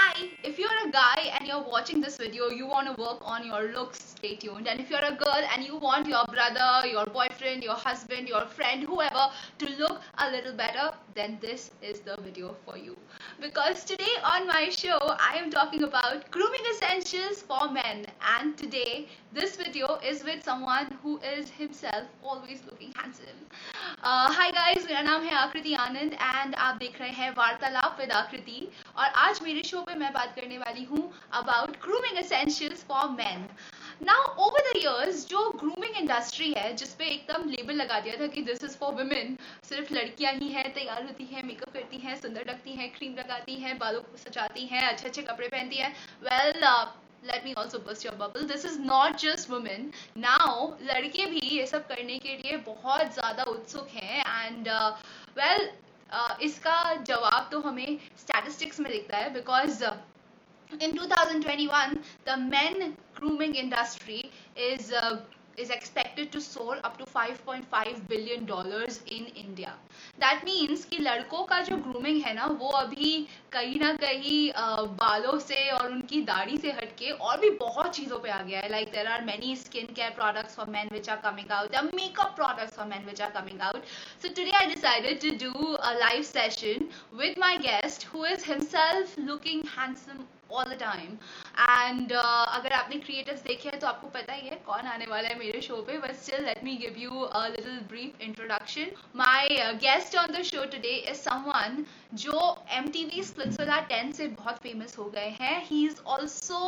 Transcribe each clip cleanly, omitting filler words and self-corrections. Hi, if you're a guy and you're watching this video, you want to work on your looks, stay tuned. And if you're a girl and you want your brother, your boyfriend, your husband, your friend, whoever to look a little better, then this is the video for you. Because today on my show, I am talking about grooming essentials for men. And today, this video is with someone who is himself always looking handsome. Hi guys, मेरा नाम है आकृति आनंद and आप देख रहे हैं वार्तालाप with आकृति. और आज मेरे शो पे मैं बात करने वाली हूँ about grooming essentials for men. Now over the years जो grooming industry है जिसपे एकदम लेबल लगा दिया था कि this is for women, सिर्फ लड़कियाँ ही हैं, तैयार होती हैं, मेकअप करती हैं, सुंदर लगती हैं, क्रीम लगाती हैं, बालों को सजाती हैं, अच्छे अच्छे कपड़े पहनती हैं. Let me also burst your bubble. This is not just women. Now, लड़के भी ये सब करने के लिए बहुत ज़्यादा उत्सुक हैं and इसका जवाब तो हमें statistics में दिखता है because in 2021 the men grooming industry is expected to soar up to $5.5 billion in India. That means कि लड़कों का जो grooming है ना वो अभी कहीं ना कहीं बालों से और उनकी दाढ़ी से हटके और भी बहुत चीज़ों पे आ गया है. Like there are many skincare products for men which are coming out, there are makeup products for men which are coming out. So today I decided to do a live session with my guest who is himself looking handsome all the time. And अगर आपने creatives देखे हैं तो आपको पता ही है कौन आने वाला है मेरे show पे. But still, let me give you a little brief introduction. My guest on the show today is someone जो MTV Splitsvilla 10 से बहुत famous हो गए हैं. He is also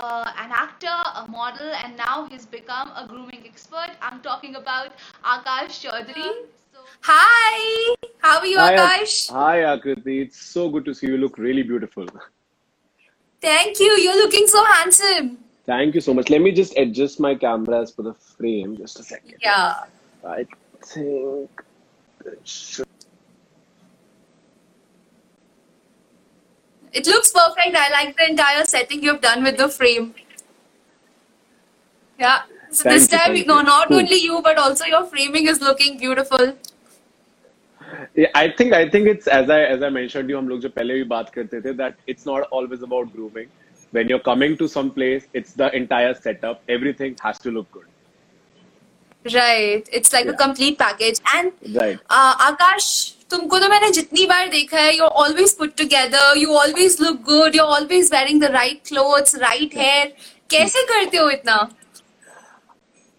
an actor, a model, and now he's become a grooming expert. I'm talking about Akash Chaudhary. Hi, how are you, Akash? Hi, Akriti. It's so good to see you. You look really beautiful. Thank you. You're looking so handsome. Thank you so much. Let me just adjust my cameras for the frame. Just a second. Yeah. I think it should. It looks perfect. I like the entire setting you've done with the frame. Yeah. So thank this time, you know, not only you, but also your framing is looking beautiful. Yeah, I think it's as I mentioned you हम लोग जो पहले भी बात करते थे that it's not always about grooming. When you're coming to some place, it's the entire setup. Everything has to look good. Right. It's like a complete package. And Akash, तुमको तो मैंने जितनी बार देखा है, you're always put together. You always look good. You're always wearing the right clothes, right hair. कैसे करते हो इतना?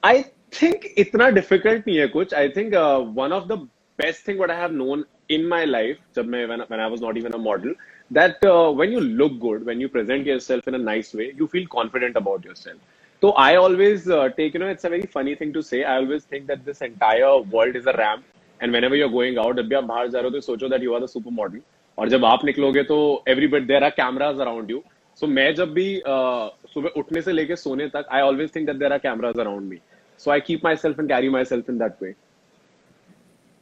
I think इतना difficult नहीं है कुछ. I think one of the best thing what I have known in my life when I was not even a model that when you look good, when you present yourself in a nice way, you feel confident about yourself. So I always take, you know, it's a very funny thing to say, I always think that this entire world is a ramp and whenever you're going out, जब भी आप बाहर जा रहे हो तो सोचो that you are the supermodel और जब आप निकलोगे तो everybody, there are cameras around you. So मैं जब भी सुबह उठने से लेके सोने तक I always think that there are cameras around me. So I keep myself and carry myself in that way.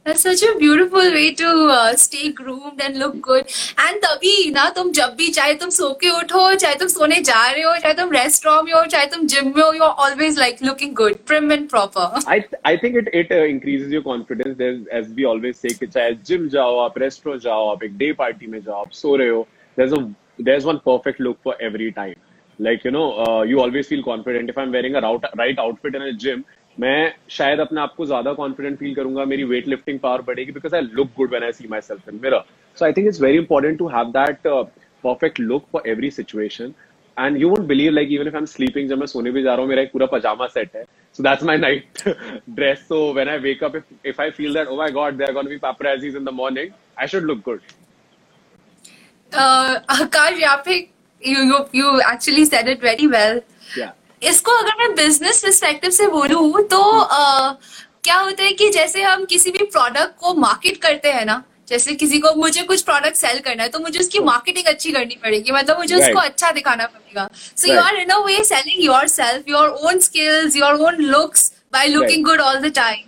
That's such a beautiful way to stay groomed and look good. And तभी ना तुम जब भी चाहे तुम सो के उठो, चाहे तुम सोने जा रहे हो, चाहे तुम रेस्टोरेंट में हो, चाहे तुम जिम में हो, you're always like looking good, prim and proper. I think it increases your confidence. There's, as we always say कि चाहे जिम जाओ आप, रेस्टोरेंट जाओ आप, एक डे पार्टी में जाओ आप, सो रहे हो, there's one perfect look for every time. Like you know, you always feel confident. If I'm wearing a right outfit in a gym, मैं शायद अपने आप को ज्यादा कॉन्फिडेंट फील करूंगा, मेरी वेट लिफ्टिंग पावर बढ़ेगी because I look good when I see myself in mirror. So I think it's very important to have that perfect look for every situation. And you won't believe like even if I am sleeping, जब मैं सोने भी जा रहा हूँ मेरा एक पूरा पजामा सेट है. So that's my night dress. So when I wake up, if I feel that oh my God there are gonna be paparazzis in the morning, I should look good. Akash, यहाँ पे you actually said it very well. Yeah. इसको अगर मैं business perspective से बोलूं तो क्या होता है कि जैसे हम किसी भी प्रोडक्ट को मार्केट करते हैं ना, जैसे किसी को मुझे कुछ प्रोडक्ट सेल करना है तो मुझे उसकी मार्केटिंग अच्छी करनी पड़ेगी, मतलब मुझे उसको अच्छा दिखाना पड़ेगा. So you are in a way selling yourself, your own skills, your own looks by looking good all the time.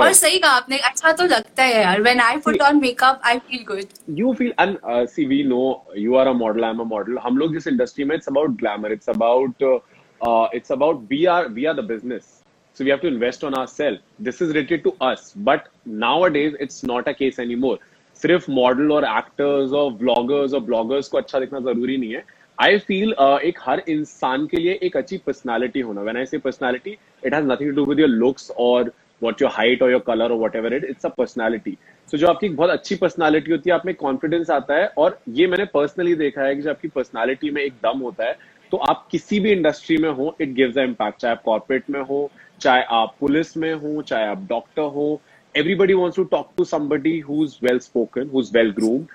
और सही कहा आपने, अच्छा तो लगता है यार. When I put on makeup, I feel good. You feel, and see, we know you are a model, I am a model. हम लोग जिस इंडस्ट्री में, it's about glamour, it's about we are the business, so we have to invest on ourselves. This is related to us, but nowadays it's not a case anymore. सिर्फ model और actors और vloggers और bloggers को अच्छा दिखना जरूरी नहीं है. आई फील एक हर इंसान के लिए एक अच्छी पर्सनैलिटी होना. When I say personality, it has nothing to do with your looks और व्हाट योर हाइट और योर कलर और whatever, it's a personality. So जो आपकी बहुत अच्छी पर्सनैलिटी होती है, आप में कॉन्फिडेंस आता है. और ये मैंने पर्सनली देखा है कि जब आपकी पर्सनैलिटी में एक दम होता है तो आप किसी भी इंडस्ट्री में हो, इट गिव्स अ इम्पैक्ट. चाहे आप कॉर्पोरेट में हो, चाहे आप पुलिस में हो, चाहे आप डॉक्टर हो, everybody wants to talk to somebody who's well spoken, who's well groomed,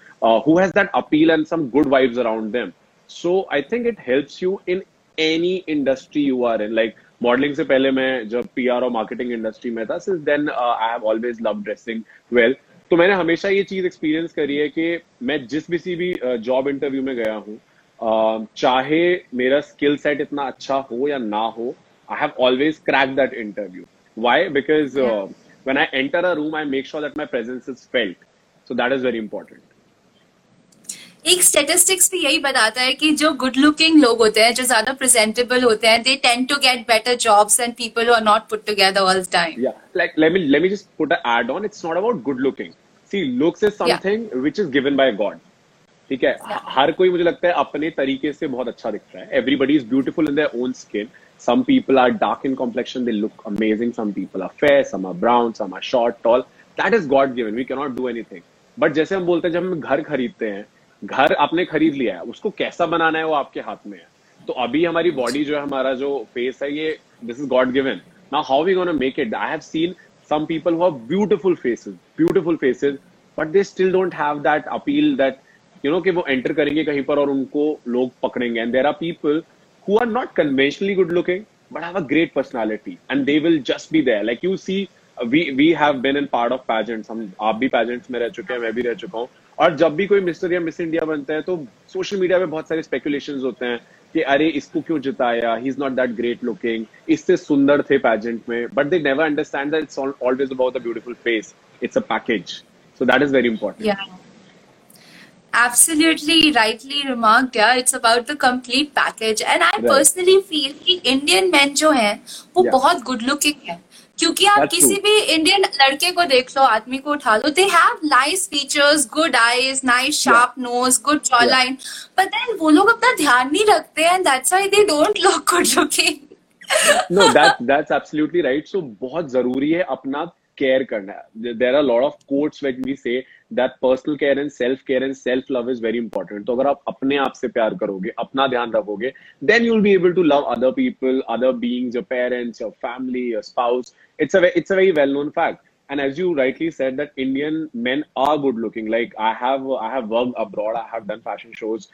who has that appeal and some good vibes around them. So I think it helps you in any industry you are in. Like modeling se pehle main jab PR aur marketing industry mein tha, since then I have always loved dressing well. To maine hamesha ye cheez experience kari hai ki main jis bhi job interview mein gaya hu, chahe mera skill set itna acha ho ya na ho, I have always cracked that interview. Why? Because when I enter a room, I make sure that my presence is felt. So that is very important. एक statistics भी यही बताता है कि जो good looking लोग होते हैं, जो ज़्यादा presentable होते हैं, they tend to get better jobs than people who are not put together all the time. Yeah, like let me just put an add on. It's not about good looking. See, looks is something which is given by God. ठीक है, हर कोई मुझे लगता है अपने तरीके से बहुत अच्छा दिखता है. Everybody is beautiful in their own skin. Some people are dark in complexion, they look amazing. Some people are fair, some are brown, some are short, tall. That is God given. We cannot do anything. But जैसे हम बोलते हैं जब हम घर खरीदते हैं, घर आपने खरीद लिया है, उसको कैसा बनाना है वो आपके हाथ में है. तो अभी हमारी बॉडी जो है, हमारा जो फेस है, ये this is God given. Now how we gonna make it. I have seen some people who have beautiful faces but they still don't have that appeal that you know कि वो enter करेंगे कहीं पर और उनको लोग पकड़ेंगे. And there are people who are not conventionally good looking but have a great personality and they will just be there. Like you see, we have been in part of pageants. हम आप भी pageants में रह चुके हैं, मैं भी रह चुका हूँ. और जब भी कोई मिस्टर या मिस इंडिया बनता है तो सोशल मीडिया पे बहुत सारे स्पेकुलेशंस होते हैं कि अरे इसको क्यों जिताया, he is not that great looking, इससे सुंदर थे pageant में. But they never understand that it's always about the beautiful face. It's a package. So that is very important. Absolutely rightly remarked. Yeah, it's about the complete package. And I personally feel कि Indian men जो हैं वो बहुत good looking हैं, क्योंकि आप किसी भी Indian लड़के को देख लो, आदमी को उठा लो, they have nice features, good eyes, nice sharp nose, good jawline. But then वो लोग अपना ध्यान नहीं रखते हैं, and that's why they don't look good looking. No, that's absolutely right. So बहुत जरूरी है अपना care करना. There are a lot of quotes when we say that personal care and self love is very important. तो अगर आप अपने आप से प्यार करोगे, अपना ध्यान रखोगे, then you will be able to love other people, other beings, your parents, your family, your spouse. It's a very well known fact. And as you rightly said that Indian men are good looking. Like I have worked abroad. I have done fashion shows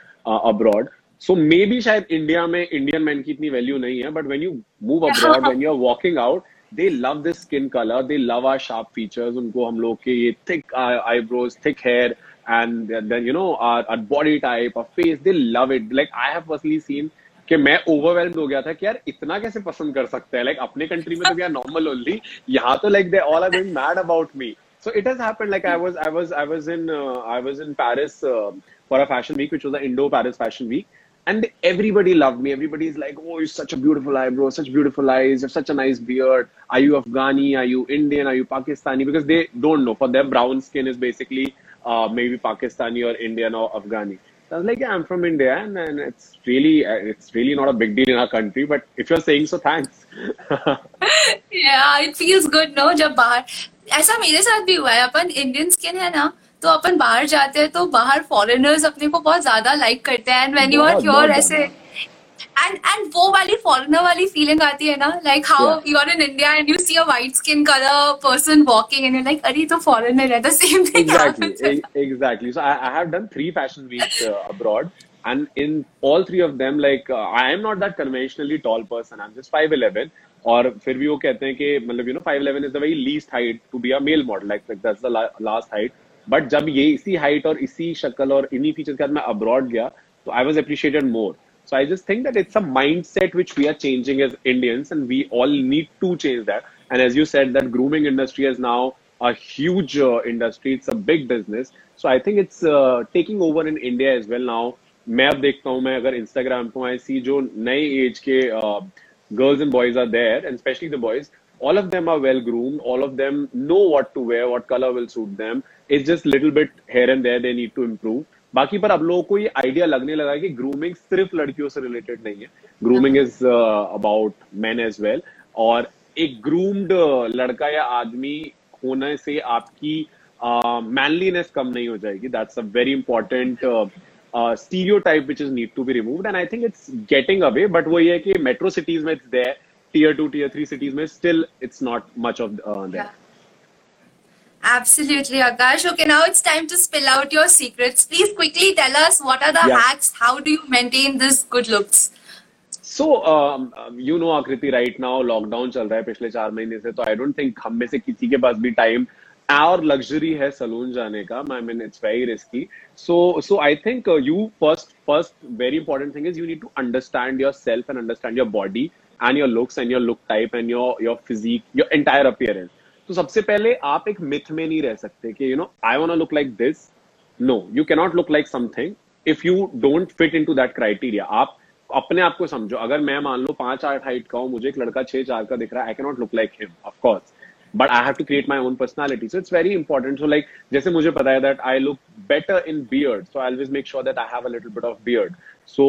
abroad. So maybe शायद India में Indian men की इतनी value नहीं है. But when you move abroad, when you are walking out, they love this skin color, they love our sharp features. उनको हम लोग के ये thick eyebrows, thick hair, and then you know our body type, our face, they love it. Like I have personally seen कि मैं overwhelmed हो गया था कि यार इतना कैसे पसंद कर सकते हैं. Like अपने country में तो यार normal only, यहाँ तो like they all are going mad about me. So it has happened. Like I was in Paris for a fashion week, which was the Indo-Paris Fashion Week. And everybody loved me. Everybody is like, "Oh, you're such a beautiful eyebrow, such beautiful eyes, you have such a nice beard. Are you Afghani? Are you Indian? Are you Pakistani?" Because they don't know. For them, brown skin is basically maybe Pakistani or Indian or Afghani. So I was like, "Yeah, I'm from India, and it's really not a big deal in our country. But if you're saying so, thanks." Yeah, it feels good, no? जब बाहर ऐसा मेरे साथ भी हुआ है. अपन Indian skin है ना, तो अपन बाहर जाते हैं तो बाहर फॉरेनर्स अपने को बहुत ज्यादा लाइक करते हैं. And when you are here ऐसे एंड वो वाली फॉरेनर वाली फीलिंग आती है ना, like how you are in India and you see a white skin colour person walking and you like अरे तो फॉरेनर है. The same thing exactly. So I have done 3 fashion weeks abroad and in all 3 of them, like I am not that conventionally tall person. I'm just 5'11. और फिर भी वो कहते हैं कि मतलब you know 5'11 is the very least height to be a male model. Like that's the last height. But जब ये इसी हाइट और इसी शक्ल और इन्हीं फीचर के साथ मैं अब्रॉड गया तो I was appreciated more. So I just think that it's a mindset which we are changing as Indians and we all need to change that. And as you said that grooming industry is now a huge industry, it's a big business. So I think it's taking over in India as well now. मैं अब देखता हूँ, मैं अगर Instagram पे आई सी जो नए age के girls and boys are there and specially the boys, all of them are well groomed, all of them know what to wear, what color will suit them. It's just little bit here and there they need to improve. बाकी पर अब लोगों को ये idea लगने लगा है कि ग्रूमिंग सिर्फ लड़कियों से रिलेटेड नहीं है, grooming is about men as well. और एक ग्रूम्ड लड़का या आदमी होने से आपकी मैनलीनेस कम नहीं हो जाएगी. That's a very important stereotype which is need to be removed and I think it's getting away. But वो ये है कि मेट्रो सिटीज में it's there, tier two tier three cities में still it's not much of there. Absolutely, Akash. Okay, now it's time to spill out your secrets. Please quickly tell us what are the hacks. How do you maintain this good looks? So, you know, Akriti, right now lockdown चल रहा है पिछले 4 महीने से. So I don't think हम में से किसी के पास भी time और luxury है salon जाने का. I mean, it's very risky. So I think you first very important thing is you need to understand yourself and understand your body and your looks and your look type and your physique, your entire appearance. तो सबसे पहले आप एक myth में नहीं रह सकते कि you know I want to look like this. No, you can not look like something if you don't fit into that criteria. आप अपने आप को समझो. अगर मैं मान लो 5'8" हाइट का हूं, मुझे एक लड़का 6'4" का दिख रहा है, I can not look like him of course, but I have to create my own personality. So it's very important. So like जैसे मुझे पता है that I look better in beard, so I always make sure that I have a little bit of beard. So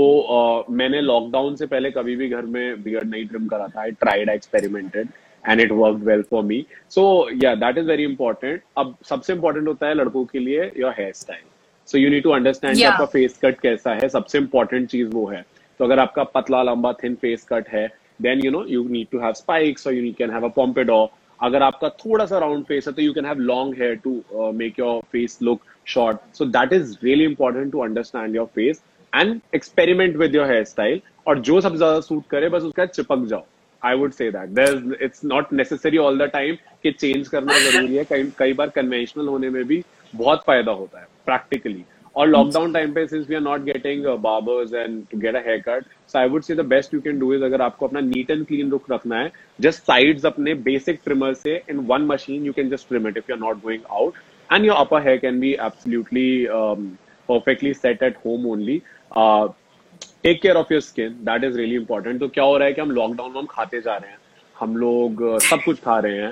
मैंने lockdown से पहले कभी भी घर में बियर्ड नहीं ट्रिम करा था. I tried, I experimented and it worked well for me. So yeah, that is very important. अब सबसे important होता है लड़कों के लिए your hairstyle. So you need to understand कि आपका face cut कैसा है. सबसे important चीज वो है. तो अगर आपका पतला लंबा thin face cut है, then you know you need to have spikes or you can have a pompadour. अगर आपका थोड़ा सा round face है तो you can have long hair to make your face look short. So that is really important to understand your face and experiment with your hairstyle. और जो सबसे ज्यादा suit करे बस उसका चिपक जाओ. I would say that it's not necessary all the time कि change करना जरूरी है. कई बार conventional होने में भी बहुत फायदा होता है practically. और lockdown time पे since we are not getting barbers and to get a haircut, so I would say the best you can do is अगर आपको अपना neat and clean look रखना है, just sides अपने basic trimmer से in one machine you can just trim it if you are not going out, and your upper hair can be absolutely perfectly set at home only. Take care of your skin, that is really important. तो क्या हो रहा है कि हम lockdown में हम खाते जा रहे हैं, हम लोग सब कुछ खा रहे हैं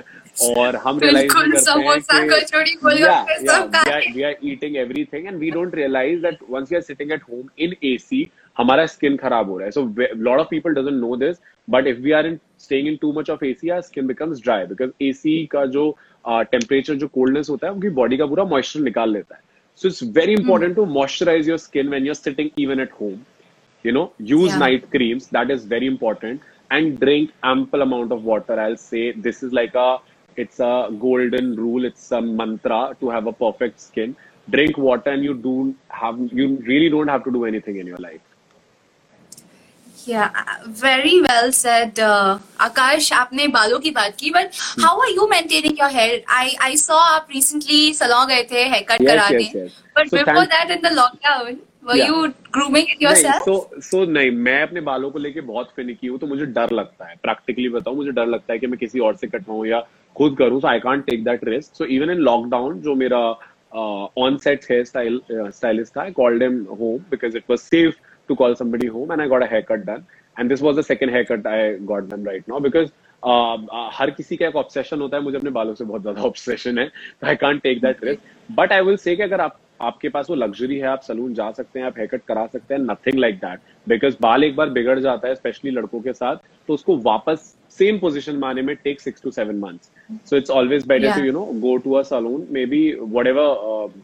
और हम रियलाइज करते हैं eating everything and we don't realise that once we are sitting at home in AC हमारा स्किन खराब हो रहा है. So lot of people doesn't know this, but if we are in staying in too much of AC our skin becomes dry because AC का जो temperature जो coldness होता है उनकी बॉडी का पूरा मॉइस्चर निकाल लेता है. So it's very important to moisturise your skin when you are sitting even at home. You know, use night creams, that is very important, and drink ample amount of water. I'll say this is like it's a golden rule, it's a mantra to have a perfect skin. Drink water and you really don't have to do anything in your life. Yeah, very well said, Akash. आपने बालों की बात की, but how are you maintaining your hair? I saw आप recently salon गए थे haircut कराने. Yes. But so before that in the lockdown, were you grooming it yourself? So नहीं, मैं अपने बालों को लेके बहुत finicky हूँ, तो मुझे डर लगता है. Practically बताऊँ, मुझे डर लगता है कि मैं किसी और से कटवाऊँ या खुद करूँ. So I can't take that risk. So even in lockdown, जो मेरा on-set hairstylist था, I called him home because it was safe to call somebody home, and I got a haircut done. And this was the second haircut I got done right now because हर किसी का एक obsession होता है. मुझे अपने बालों से बहुत ज्यादा obsession है, so I can't take that risk. But I will say कि अगर आपके पास वो luxury है, आप सलून जा सकते हैं, आप haircut करा सकते हैं, nothing like that. Because बाल एक बार बिगड़ जाता है, especially लड़कों के साथ, तो उसको वापस same position में आने में take 6 to 7 months. So it's always better to go to a salon, maybe whatever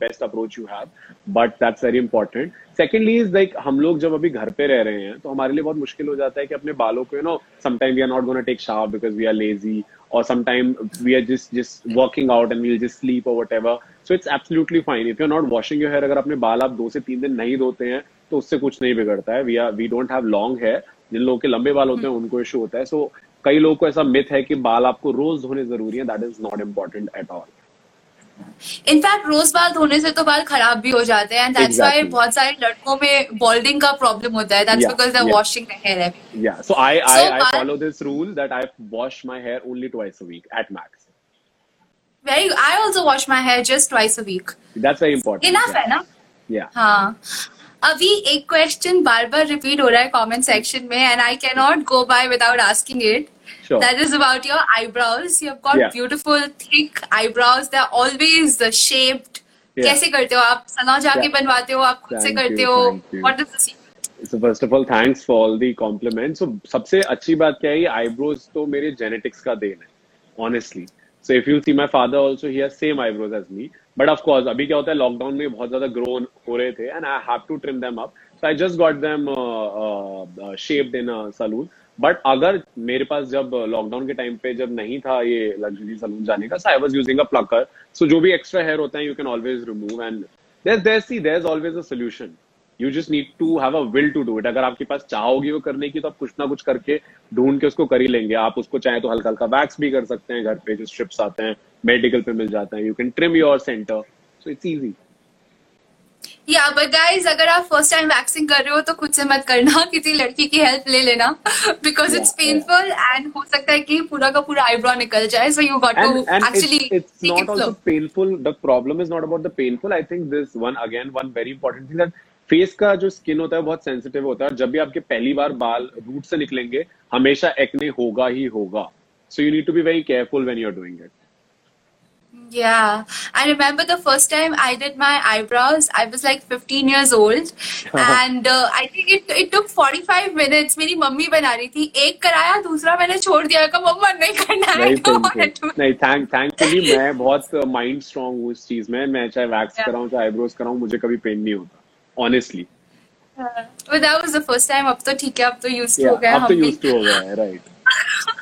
best approach you have. But that's very important. Secondly is like हम लोग जब अभी घर पे रह रहे हैं तो हमारे लिए बहुत मुश्किल हो जाता है कि अपने बालों को sometimes we are not going to take shower because we are lazy, or sometimes we are just working out and we'll just sleep or whatever. So it's absolutely fine if you're not washing your hair. अगर अपने बाल आप 2 से 3 दिन नहीं धोते हैं तो उससे कुछ नहीं बिगड़ता है. We don't have long hair. जिन लोगों के लंबे बाल होते हैं उनको इशू होता है. So कई लोगों को ऐसा मिथ है कि बाल आपको रोज धोने जरूरी है. That is not important at all. In fact रोज बाल धोने से तो बाल खराब भी हो जाते हैं. That's why बहुत सारे लड़कों में बॉल्डिंग का प्रॉब्लम होता है. That's because they're washing their hair every day. Yeah, so I follow this rule that I wash my hair only twice a week at max. Very. I also wash my hair just twice a week. That's very important. Enough है ना? Yeah. हाँ. अभी एक question बार बार repeat हो रहा है comment section में, and I can not go by without asking it. Sure. That is about your eyebrows. You've got beautiful, thick eyebrows. They're always shaped. कैसे करते हो आप? सलून जाके बनवाते हो? आप खुद से करते हो? What is the secret? So first of all, thanks for all the compliments. So सबसे अच्छी बात क्या है, ये eyebrows तो मेरे genetics का देन है, honestly. So if you see my father also, he has same eyebrows as me. But of course, अभी क्या होता है, लॉकडाउन में बहुत ज्यादा ग्रो हो रहे थे and I have to trim them up. So I just got them shaped in a saloon. But अगर मेरे पास जब लॉकडाउन के टाइम पे जब नहीं था ये लग्जरी सलून जाने का, so I was using a plucker. So जो भी extra hair होता है, you can always remove and there's always a solution. You just need to have a will to do it. अगर आपके पास चाहोगे वो करने की तो आप कुछ ना कुछ करके ढूंढ के उसको कर ही लेंगे. आप उसको चाहे तो हल्का हल्का वैक्स भी कर सकते हैं, घर पे जो स्ट्रिप्स आते हैं मेडिकल पे मिल जाते हैं. You can trim your centre, so it's easy. या बट गाइज, अगर आप फर्स्ट टाइम वैक्सिंग कर रहे हो तो खुद से मत करना, किसी लड़की की हेल्प ले लेना, बिकॉज इट्स पेनफुल एंड हो सकता है कि पूरा का पूरा आईब्रो निकल जाए. So you got to actually it's not also painful. The problem is not about the painful. I think this one again one very important thing that face का जो स्किन होता है बहुत सेंसिटिव होता है. जब भी आपके पहली बार बाल रूट से निकलेंगे हमेशा एक्ने होगा ही होगा. So you need to be very careful when you are doing it. Yeah, I remember the first time I did my eyebrows. I was like 15 years old, and I think it took 45 minutes. मेरी mummy बना रही थी. एक कराया, दूसरा मैंने छोड़ दिया. कहा मम्मा नहीं करना है. नहीं, thankfully मैं बहुत mind strong हूँ इस चीज में. मैं चाहे wax कराऊँ चाहे eyebrows कराऊँ मुझे कभी pain नहीं होता. Honestly. But that was the first time. अब तो ठीक है, अब तो used हो गया. अब तो used हो गया है, right?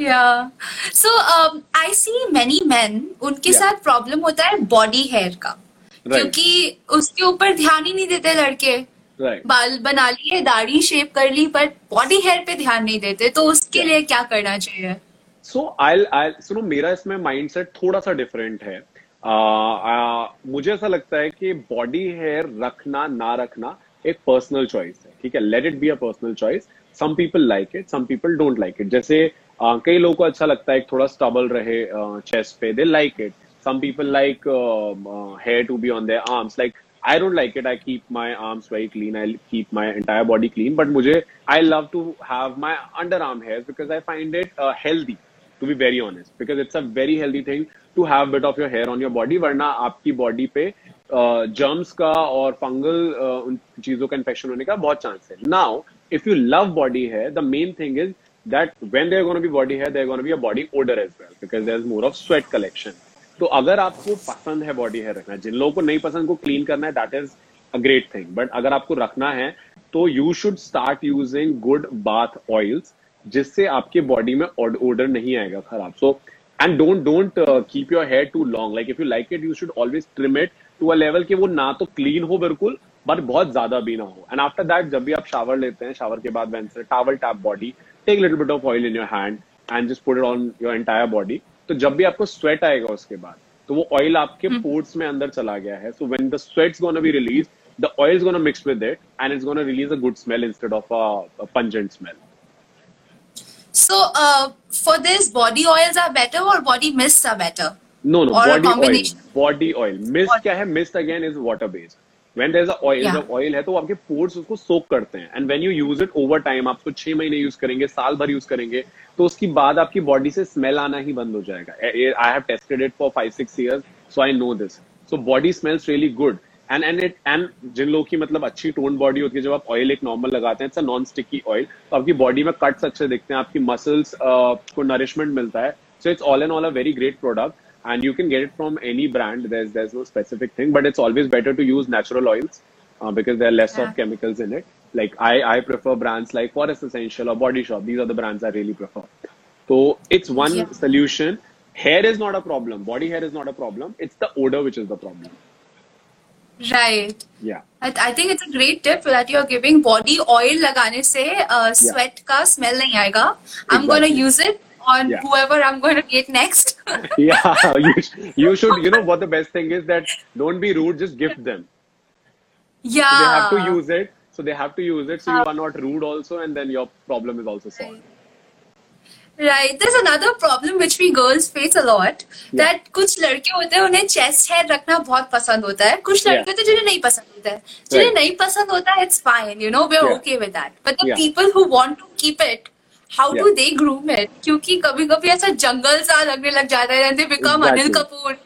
Yeah. So I see many men, उनके साथ प्रॉब्लम होता है बॉडी हेयर का, क्योंकि उसके ऊपर ध्यान ही नहीं देते लड़के. बाल बना लिए, दाढ़ी शेप कर ली, बट बॉडी हेयर पे ध्यान नहीं देते. तो उसके लिए क्या करना चाहिए? So I'll सुनो, मेरा इसमें माइंडसेट थोड़ा सा डिफरेंट है. मुझे ऐसा लगता है कि बॉडी हेयर रखना ना रखना एक पर्सनल चॉइस है. ठीक है, let it be a personal choice. Some people like it, some people don't like it. जैसे कई लोगों को अच्छा लगता है थोड़ा स्टबल रहे चेस्ट पे, they like it. Some people like hair to be on their arms. Like I don't like it. I keep my arms very clean, I keep my entire body clean. But मुझे I love to have my underarm hair because I find it healthy, to be very honest. Because it's a very healthy thing to have bit of your hair on your body, वरना आपकी body पे germs का और fungal उन चीजों का infection होने का बहुत चांस है. Now if you love body hair, the main thing is that when there are going to be body hair, there are going to be a body odor as well because there's more of sweat collection. तो अगर आपको पसंद है body hair रखना, जिन लोगों को नहीं पसंद को क्लीन करना है, that is a great thing. But अगर आपको रखना है तो you should start using good bath oils, जिससे आपके बॉडी में odor नहीं आएगा खराब. So and don't keep your hair too long. Like if you like it, you should always trim it to a level कि वो ना तो क्लीन हो बिल्कुल बट बहुत ज्यादा भी ना हो. एंड आफ्टर दैट जब भी आप शावर लेते हैं, शावर के बाद वैन से towel tap body, take a little bit of oil in your hand and just put it on your entire body. तो जब भी आपको sweat आएगा उसके बाद तो वो oil आपके pores में अंदर चला गया है. So when the sweat's gonna be released, the oil's gonna mix with it and it's gonna release a good smell instead of a pungent smell. So for this, body oils are better or body mists are better? No, or body a combination. Oil. Body oil. Mist क्या है? Mist again is water based. When there's a oil, जब oil है तो आपके pores उसको सोक करते हैं. And when you use it over time, आप उसको 6 महीने यूज करेंगे, साल भर यूज करेंगे, तो उसके बाद आपकी बॉडी से स्मेल आना ही बंद हो जाएगा. I have tested it for 5-6 years, so I know this. So body smells really good. And जिन लोगों की मतलब अच्छी टोन बॉडी होती है, जब आप ऑयल एक नॉर्मल लगाते हैं, it's a non sticky oil, तो आपकी बॉडी में कट्स अच्छे दिखते हैं, आपकी मसल्स को नरिशमेंट मिलता है. So it's all and all a very great product. And you can get it from any brand. There's no specific thing, but it's always better to use natural oils because there are less of chemicals in it. Like I prefer brands like Forest Essential or Body Shop. These are the brands I really prefer. So it's one solution. Hair is not a problem. Body hair is not a problem. It's the odor which is the problem. Right. Yeah. I think it's a great tip that you're giving. Body oil लगाने से sweat का smell नहीं आएगा. I'm gonna use it on whoever I'm going to get next. You should, you know what the best thing is, that don't be rude, just gift them. Yeah. They have to use it so you are not rude also, and then your problem is also solved. Right. There's another problem which we girls face a lot, that कुछ लड़के होते हैं उन्हें chest hair रखना बहुत पसंद होता है, कुछ लड़के होते हैं जिन्हें नहीं पसंद होता है. जिन्हें नहीं पसंद होता है, it's fine, you know, we're okay with that. But the people who want to keep it How do they groom it? क्योंकि कभी कभी ऐसा जंगल सा लगने लग जाता है and they become Anil Kapoor.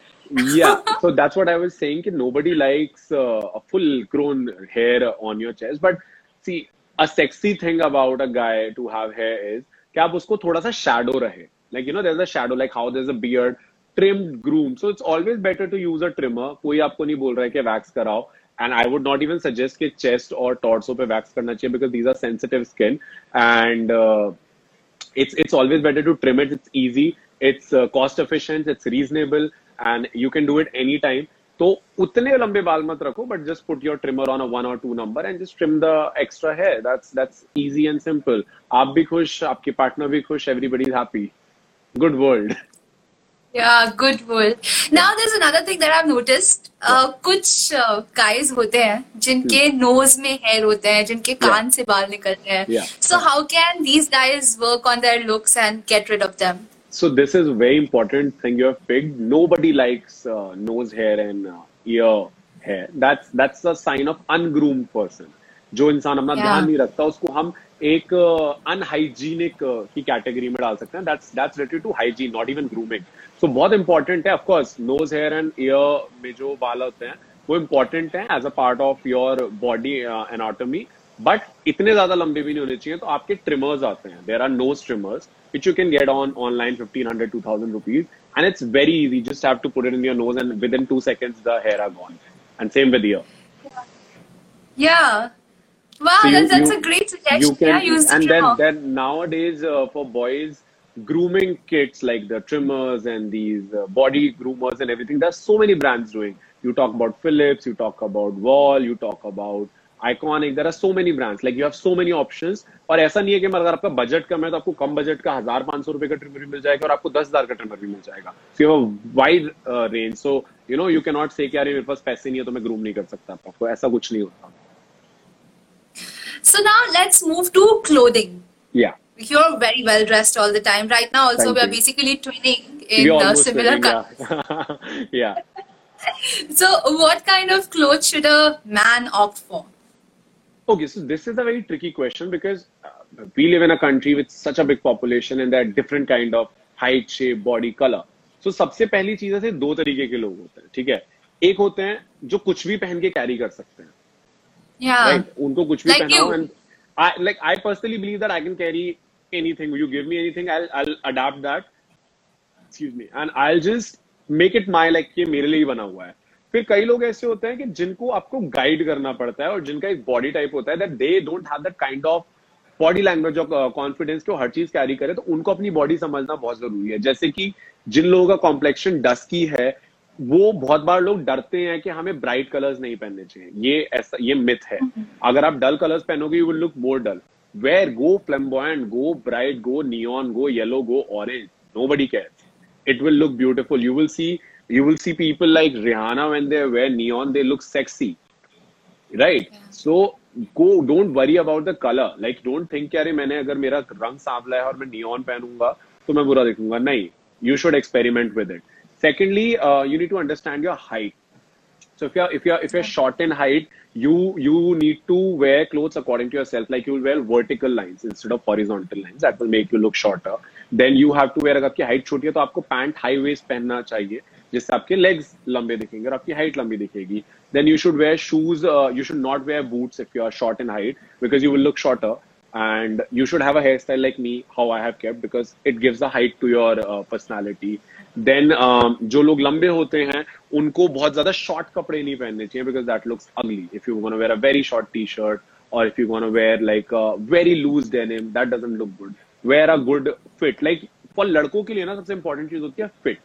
Yeah, so that's what I was saying कि nobody likes a full grown hair on your chest. But see, a sexy thing about a guy to have hair is कि आप उसको थोड़ा सा shadow रहे. Like you know, there's a shadow like how there's a beard, trimmed, groomed. So it's always better to use a trimmer. कोई आपको नहीं बोल रहा है कि wax कराओ. And I would not even suggest कि chest और torso पे wax करना चाहिए because these are sensitive skin and it's always better to trim it. It's easy, it's cost efficient, it's reasonable, and you can do it any time. So उतने लंबे बाल मत रखो, but just put your trimmer on a 1 or 2 number and just trim the extra hair. That's easy and simple. आप भी खुश, आपके partner भी खुश, everybody is happy. Good world. Yeah, good world. Now there's another thing that I've noticed. कुछ guys होते हैं जिनके nose में hair होते हैं, जिनके कान से बाल निकलते हैं. So how can these guys work on their looks and get rid of them? So this is a very important thing you have picked. Nobody likes nose hair and ear hair. That's a sign of ungroomed person. जो इंसान अपना ध्यान नहीं रखता उसको हम एक unhygienic की कैटेगरी में डाल सकते हैं. That's related to hygiene, not even grooming. So बहुत important है. Of course, nose hair and ear में जो बाल होते हैं वो important है as a part of your body anatomy. But इतने ज्यादा लंबे भी नहीं होने चाहिए. तो आपके trimmers आते हैं. There are nose trimmers which you can get online 1,500 to 2,000 rupees and it's very easy. Just have to put it in your nose and within 2 seconds the hair are gone. And same with ear. Yeah. Wow, so that's a great suggestion. You can, use and then nowadays for boys, grooming kits like the trimmers and these body groomers and everything. There's so many brands doing. You talk about Philips, you talk about Wahl, you talk about Iconic. There are so many brands. Like you have so many options. और ऐसा नहीं है कि अगर आपका budget कम है तो आपको कम बजट का 1,500 रुपए का ट्रिमर भी मिल जाएगा और आपको 10,000 का ट्रिमर भी मिल जाएगा. So you have a wide range. So you know you cannot say कि यार मेरे पास पैसे नहीं है तो मैं ग्रूम नहीं कर सकता. आपको ऐसा कुछ नहीं होता. So now let's move to clothing. Yeah. You're very well dressed all the time. Right now also we are basically twinning in similar colors. Yeah. So what kind of clothes should a man opt for? Okay, so this is a very tricky question because we live in a country with such a big population and there are different kind of height, shape, body, color. So सबसे पहली चीज़ है दो तरीके के लोग होते हैं. ठीक है, एक होते हैं जो कुछ भी पहन के कैरी कर सकते हैं. Right? उनको कुछ भी पहनाओ and I personally believe that I can carry anything. You give me anything, I'll adapt that. Excuse me, and I'll just make it my like ये मेरे लिए ही बना हुआ है. फिर कई लोग ऐसे होते हैं कि जिनको आपको गाइड करना पड़ता है और जिनका एक बॉडी टाइप होता है that they don't have that kind of body language और कॉन्फिडेंस को हर चीज कैरी करे. तो उनको अपनी बॉडी समझना बहुत जरूरी है. जैसे कि जिन लोगों का कॉम्प्लेक्शन डस्की है वो बहुत बार लोग डरते हैं कि हमें ब्राइट कलर्स नहीं पहनने चाहिए. ये मिथ है. अगर आप डल कलर्स पहनोगे you will look more dull. Wear go flamboyant, go bright, go neon, go yellow, go orange. Nobody cares. It will look beautiful. You will see people like Rihanna when they wear neon they look sexy. Right. So go don't worry about the colour. Like don't think अरे मैंने अगर मेरा रंग सांवला है और मैं neon पहनूंगा तो मैं बुरा दिखूंगा. नहीं, you should experiment with it. Secondly, you need to understand your height. So if you're short in height, you need to wear clothes according to yourself. Like you will wear vertical lines instead of horizontal lines. That will make you look shorter. Then you have to wear, अगर आपकी height छोटी है तो आपको pant high waist पहनना चाहिए जिससे आपके legs लंबे दिखेंगे और आपकी height लंबी दिखेगी. Then you should wear shoes. You should not wear boots if you are short in height because you will look shorter. And you should have a hairstyle like me, how I have kept, because it gives a height to your personality. Then जो लोग लंबे होते हैं उनको बहुत ज्यादा short कपड़े नहीं पहनने चाहिए because that looks ugly. If you want to wear a very short T-shirt or if you want to wear like a very loose denim, that doesn't look good. Wear a good fit. Like for लड़कों के लिए ना सबसे important चीज होती है fit.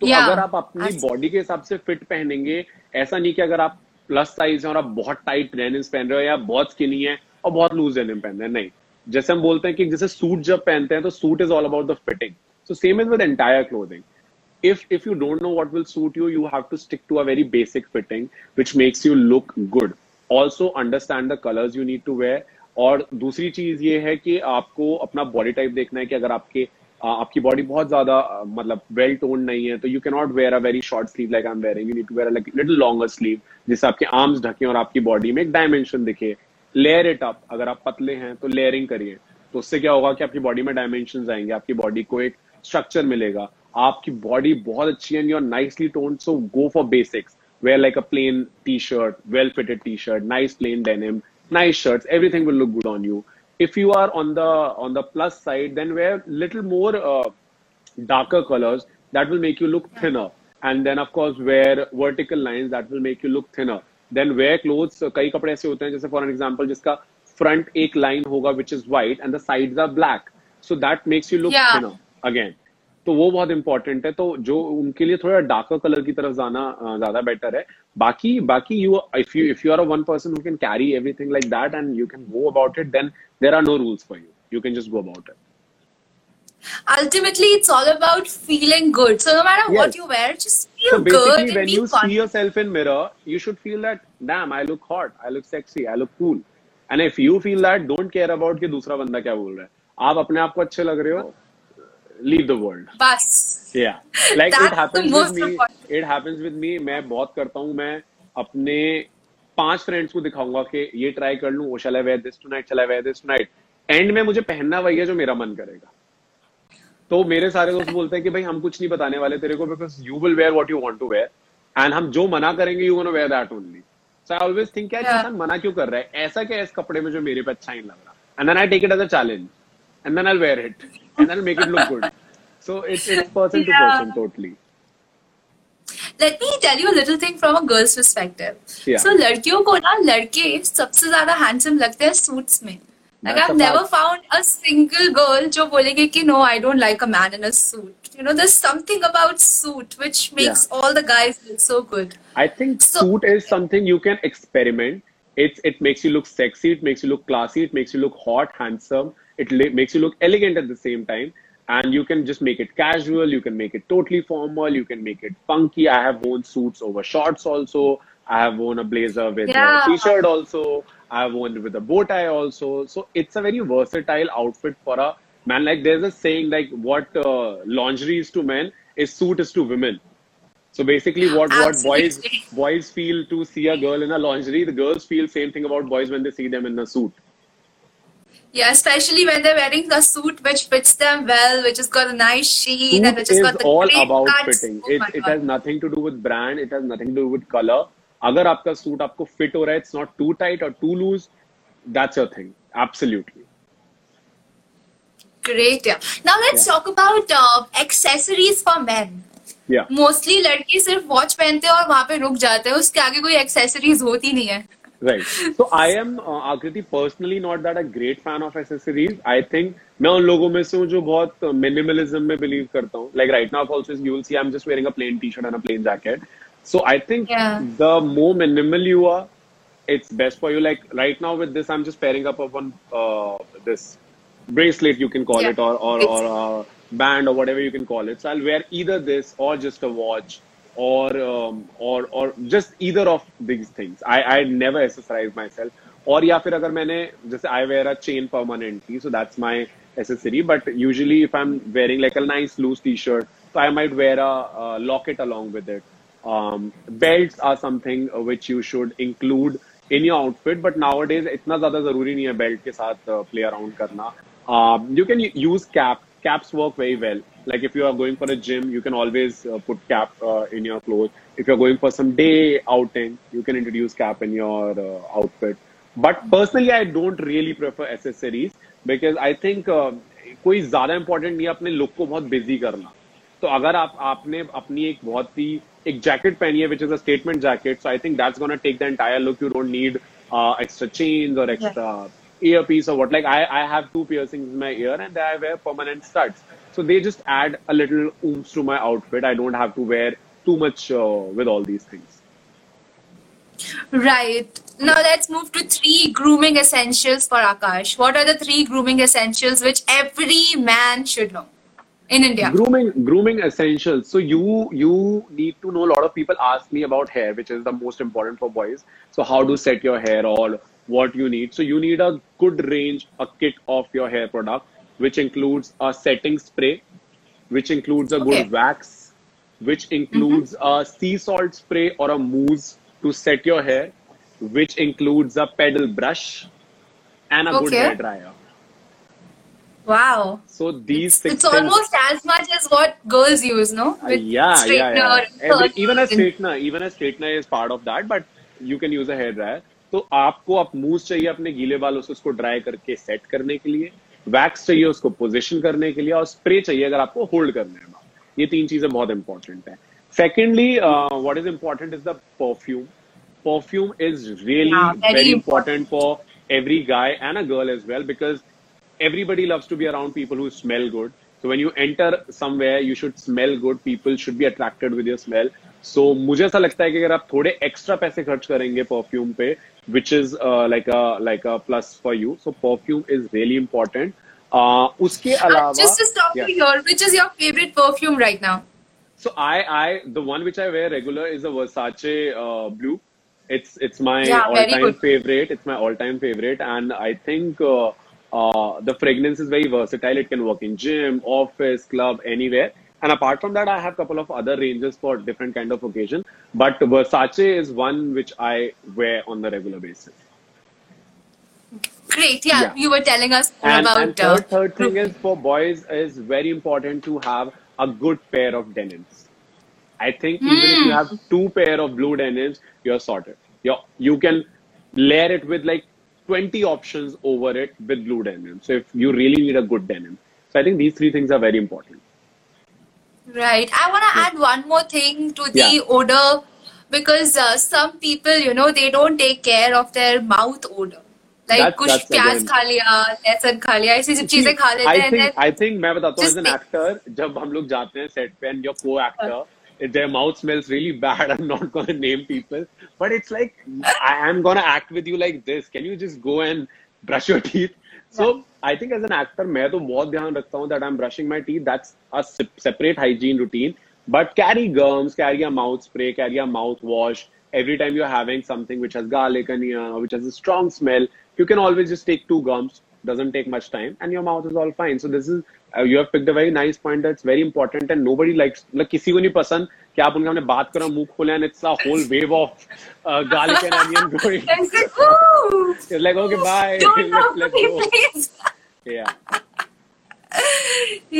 तो अगर आप अपनी बॉडी के हिसाब से fit पहनेंगे, ऐसा नहीं कि अगर आप प्लस साइज है और आप बहुत टाइट डेनिम्स पहन रहे हो या बहुत स्किनी है और बहुत लूज डेनिम पहन रहे हैं. नहीं, जैसे हम बोलते हैं कि जैसे सूट जब पहनते हैं तो suit is all about the fitting. So same is with entire clothing. If you don't know what will suit you, you have to stick to a very basic fitting, which makes you look good. Also understand the colors you need to wear. और दूसरी चीज ये है कि आपको अपना body type देखना है कि अगर आपकी body बहुत ज़्यादा मतलब well toned नहीं है तो you cannot wear a very short sleeve like I'm wearing. You need to wear a like little longer sleeve जिससे आपके arms ढकें और आपकी body में एक dimension दिखे. Layer it up. अगर आप पतले हैं तो layering करिए. तो उससे क्या होगा कि आपकी बॉडी में डायमेंशन आएंगे, आपकी बॉडी को एक स्ट्रक्चर मिलेगा, आपकी बॉडी बहुत अच्छी and you are nicely toned. So go for basics, wear like a plain t-shirt, well fitted t-shirt, nice plain denim, nice shirts, everything will look good on you. If you are on the plus side, then wear little more darker colors that will make you look thinner, and then of course wear vertical lines that will make you look thinner. Then wear clothes, kai kapde aise hote hain jaise for an example jiska front ek line hoga which is white and the sides are black, so that makes you look thinner again. तो वो बहुत important है. तो जो उनके लिए थोड़ा darker colour की तरफ जाना ज्यादा बेटर है. बाकी if you are a one person who can carry everything like that and you can go about it, then there are no rules for you, you can just go about it. Ultimately it's all about feeling good. So no matter what you wear, just feel good. And when you see yourself in mirror you should feel that damn I look hot, I look sexy, I look cool. And if you feel that, don't care about कि दूसरा बंदा क्या बोल रहा है. आप अपने आप को अच्छे लग रहे हो, leave the world. बस. Yeah. Like it happens with me. It happens with me. मैं बहुत करता हूँ. मैं अपने 5 friends को दिखाऊंगा कि ये try कर लूँ. Oh, shall I wear this tonight? Shall I wear this tonight? End में मुझे पहनना वही है जो मेरा मन करेगा. तो मेरे सारे दोस्त बोलते हैं कि भाई हम कुछ नहीं बताने वाले तेरे को, because you will wear what you want to wear, and हम जो मना करेंगे you gonna wear that only. So I always think कि यार मना क्यों कर रहा है? ऐसा क्या इस कपड़े में जो मेरे पे अच्छा नहीं लग रहा? And then I take it as a challenge. And then I'll wear it, and I'll make it look good. So it's person to person, totally. Let me tell you a little thing from a girl's perspective. Yeah. So लड़कियों को ना लड़के सबसे ज्यादा handsome लगते हैं suits में. Like I've never found a single girl जो बोलेगी कि no, I don't like a man in a suit. You know, there's something about suit which makes all the guys look so good. I think suit is something you can experiment. It makes you look sexy, it makes you look classy, it makes you look hot, handsome. It makes you look elegant at the same time, and you can just make it casual, you can make it totally formal, you can make it funky. I have worn suits over shorts also. I have worn a blazer with a t-shirt also. I have worn it with a bow tie also. So it's a very versatile outfit for a man. Like there's a saying like what lingerie is to men is suit is to women. So basically what boys feel to see a girl in a lingerie, the girls feel same thing about boys when they see them in a suit. Yeah, especially when they're wearing a suit which fits them well, which has got a nice sheen and which has got the great cuts. It's all about fitting. It has nothing to do with brand. It has nothing to do with color. अगर आपका suit आपको fit हो रहा है, it's not too tight or too loose. That's your thing. Absolutely. Great. Yeah. Now let's talk about accessories for men. Yeah. Mostly लड़के सिर्फ watch पहनते हैं और वहाँ पे रुक जाते हैं. उसके आगे कोई accessories होती नहीं है. Right. So I am Akriti personally not that a great fan of accessories. I think मैं उन लोगों में से हूँ जो बहुत minimalism में believe करता हूँ. Like right now also you will see I'm just wearing a plain T-shirt and a plain jacket. So I think the more minimal you are, it's best for you. Like right now with this I'm just pairing up one this bracelet you can call it or a band or whatever you can call it. So I'll wear either this or just a watch. Or just either of these things. I never accessorize myself. Or या फिर अगर मैंने जैसे I wear a chain permanently, so that's my accessory. But usually if I'm wearing like a nice loose T-shirt, so I might wear a locket along with it. Belts are something which you should include in your outfit. But nowadays इतना ज़्यादा ज़रूरी नहीं है belt के साथ play around करना. You can use cap. Caps work very well. Like if you are going for a gym, you can always put cap in your clothes. If you are going for some day outing, you can introduce cap in your outfit. But personally, I don't really prefer accessories because I think कोई ज़्यादा important नहीं है अपने look को बहुत busy करना. तो अगर आपने अपनी एक बहुत ही एक jacket पहनी है which is a statement jacket, so I think that's gonna take the entire look. You don't need extra chains or extra earpiece or what. Like I have 2 piercings in my ear and I wear permanent studs, so they just add a little oomph to my outfit. I don't have to wear too much with all these things. Right. Now let's move to 3 grooming essentials for Akash. What are the 3 grooming essentials which every man should know in India? Grooming essentials. So you need to know. A lot of people ask me about hair, which is the most important for boys. So how to set your hair or what you need. So you need a good range, a kit of your hair product, which includes a setting spray, which includes a good wax, which includes a sea salt spray or a mousse to set your hair, which includes a pedal brush and a good hair dryer. Wow. So these things. It's almost as much as what girls use, no? With straightener is part of that, but you can use a hair dryer. तो आपको आप मूस चाहिए अपने गीले बालों से उसको dry करके सेट करने के लिए, वैक्स चाहिए उसको पोजिशन करने के लिए, और स्प्रे चाहिए अगर आपको होल्ड करने में. ये तीन चीजें बहुत इंपॉर्टेंट है. Secondly what is important is the perfume. Perfume is really very important for every guy and a girl as well, because everybody loves to be around people who smell good. So when you enter somewhere, you should smell good. People should be attracted with your smell. So मुझे ऐसा लगता है कि अगर आप थोड़े extra पैसे खर्च करेंगे परफ्यूम पे, which is like a plus for you. So perfume is really important. उसके अलावा just to stop you here, which is your favorite perfume right now? So I the one which I wear regular is a Versace blue. It's my all-time favorite. It's my all-time favorite, and I think the fragrance is very versatile. It can work in gym, office, club, anywhere. And apart from that, I have couple of other ranges for different kind of occasion. But Versace is one which I wear on the regular basis. Great, yeah. You were telling us about. And third thing is for boys is very important to have a good pair of denims. I think even if you have two pair of blue denims, you're sorted. You can layer it with like 20 options over it with blue denim. So if you really need a good denim, so I think these three things are very important. Right. I want to add one more thing to the odor, because some people, you know, they don't take care of their mouth odor. Like kuch प्याज खा लिया, लहसुन खा लिया, ऐसी सब चीजें खा लेते हैं. I think मैं बताता हूँ as an actor, जब हम लोग जाते हैं set पे and your co-actor. Their mouth smells really bad. I'm not going to name people, but it's like I am going to act with you like this. Can you just go and brush your teeth? So I think as an actor, मैं तो बहुत ध्यान रखता हूँ that I'm brushing my teeth. That's a separate hygiene routine. But carry gums, carry a mouth spray, carry a mouthwash. Every time you're having something which has garlic and which has a strong smell, you can always just take two gums. Doesn't take much time, and your mouth is all fine. So this is you have picked a very nice point that's very important, and nobody likes like किसी को नहीं पसंद कि आप उनके हमने बात करा मुंह खोला and it's a whole wave of garlic and onion going. It's like okay bye, let's go.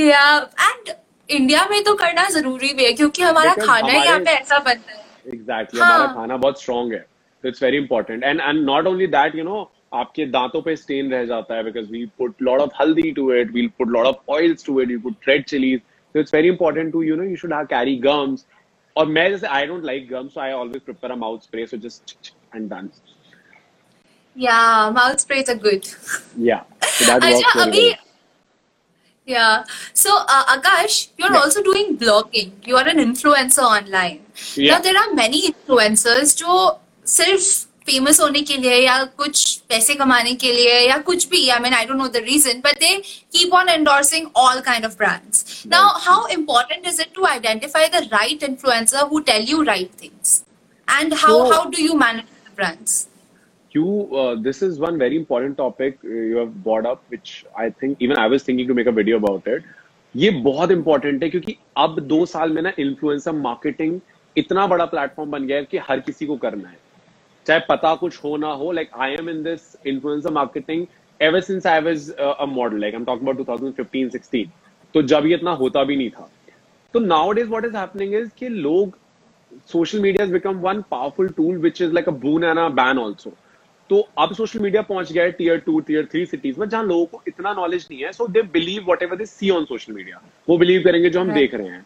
Yeah. And India में तो करना जरूरी भी है क्योंकि हमारा खाना ही यहाँ पे ऐसा बनता है. Exactly, हमारा खाना बहुत strong है, so it's very important. And not only that, you know. आपके दांतों पे स्टेन रह जाता है because we put lot of हल्दी to it, we put lot of oils to it, we put red chilies. So it's very important to you should have carry gums. और मैं जैसे I don't like gums, so I always prefer a mouth spray. So just and done. Yeah, mouth sprays are good. Yeah. So that works very well. Yeah. So Akash, you're also doing blogging. You are an influencer online. Yeah. Now there are many influencers जो सिर्फ famous होने के लिए या कुछ पैसे कमाने के लिए या कुछ भी, I mean I don't know the reason, but they keep on endorsing all kind of brands. Now, how important is it to identify the right influencer who tell you right things, and how do you manage the brands? This is one very important topic you have brought up, which I think even I was thinking to make a video about it. ये बहुत important है क्योंकि अब 2 साल में ना influencer marketing इतना बड़ा प्लेटफॉर्म बन गया है कि हर किसी को करना है, चाहे पता कुछ हो ना हो. Like I am in this influencer marketing ever since I was a model, like I am talking about 2015-16. तो जब ये इतना होता भी नहीं था, तो nowadays what is happening is कि लोग social media has become one powerful tool which is like a boon and a bane also. तो अब सोशल मीडिया पहुंच गया है टियर 2, टियर 3 सिटीज में जहां लोगों को इतना नॉलेज नहीं है, so they believe whatever they see on social media, वो बिलीव करेंगे जो हम देख रहे हैं.